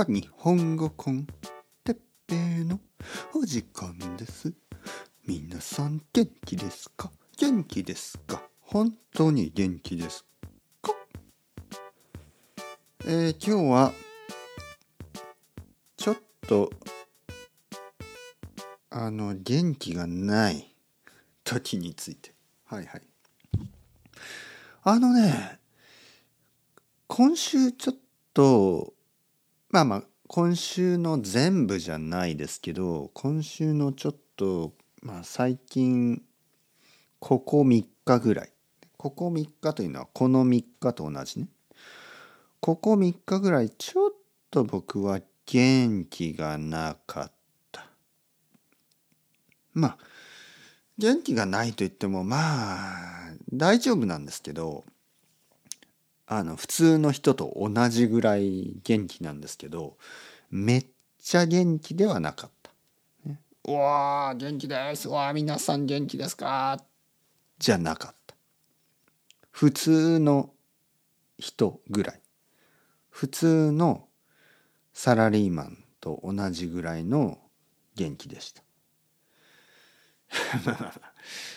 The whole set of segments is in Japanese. あ、日本語コンテッペのお時間です。皆さん元気ですか？元気ですか？本当に元気ですか？今日はちょっと元気がない時について。はいはい。今週ちょっと今週の全部じゃないですけど、今週のちょっと最近ここ3日というのはこの3日と同じね。ここ3日ぐらいちょっと僕は元気がなかった。元気がないといっても大丈夫なんですけど、普通の人と同じぐらい元気なんですけど、めっちゃ元気ではなかった、ね、うわー元気です、うわー皆さん元気ですかじゃなかった。普通の人ぐらい、普通のサラリーマンと同じぐらいの元気でした。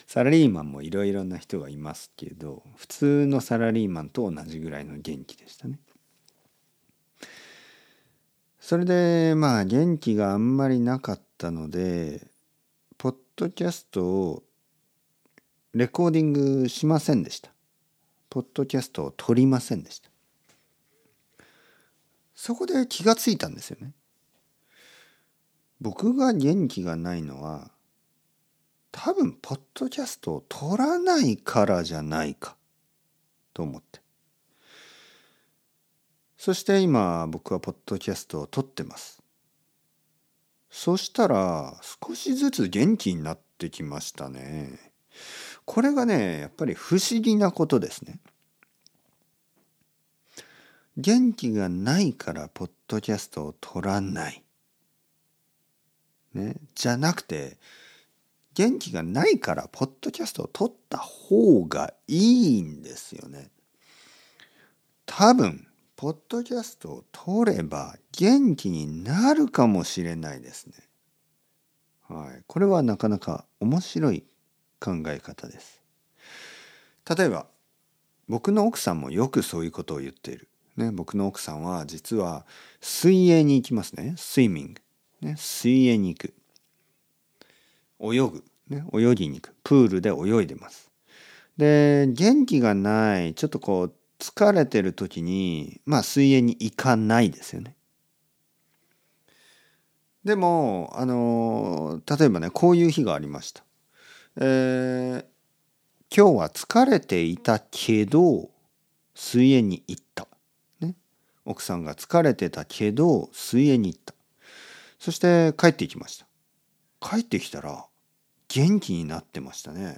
サラリーマンもいろいろな人がいますけど、普通のサラリーマンと同じぐらいの元気でしたね。それで元気があんまりなかったので、ポッドキャストをレコーディングしませんでした。ポッドキャストを撮りませんでした。そこで気がついたんですよね。僕が元気がないのは、多分ポッドキャストを撮らないからじゃないかと思って、そして今僕はポッドキャストを撮ってます。そしたら少しずつ元気になってきましたね。これがやっぱり不思議なことですね。元気がないからポッドキャストを撮らない、ね、じゃなくて元気がないからポッドキャストを撮った方がいいんですよね。多分ポッドキャストを撮れば元気になるかもしれないですね。はい、これはなかなか面白い考え方です。例えば僕の奥さんもよくそういうことを言っている、ね、僕の奥さんは実は水泳に行きますね。スイミング、ね、水泳に行く。泳ぐ、ね、泳ぎに行く、プールで泳いでます。で、元気がない、ちょっと疲れてる時に水泳に行かないですよね。でも例えばこういう日がありました、今日は疲れていたけど水泳に行った、ね、奥さんが疲れてたけど水泳に行った。そして帰ってきました。帰ってきたら元気になってましたね。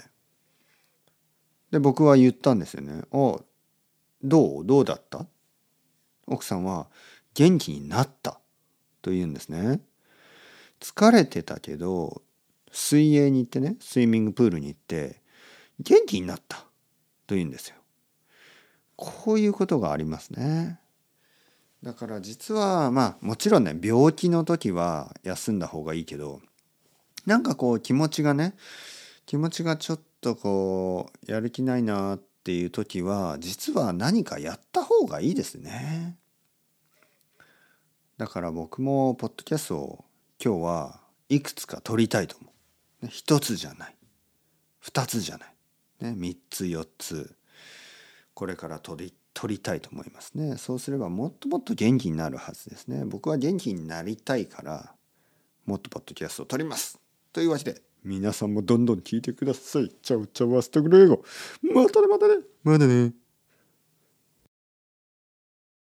で、僕は言ったんですよね。どうだった？奥さんは元気になったと言うんですね。疲れてたけど水泳に行ってね、スイミングプールに行って元気になったと言うんですよ。こういうことがありますね。だから実はもちろん病気の時は休んだ方がいいけど、気持ちがちょっとやる気ないなっていう時は実は何かやった方がいいですね。だから僕もポッドキャストを今日はいくつか撮りたいと思う。一つじゃない、二つじゃない、三つ四つこれから撮りたいと思いますね。そうすればもっともっと元気になるはずですね。僕は元気になりたいからもっとポッドキャストを撮りますというわけで、皆さんもどんどん聞いてください。チャウチャウアスタグレーゴ。またね。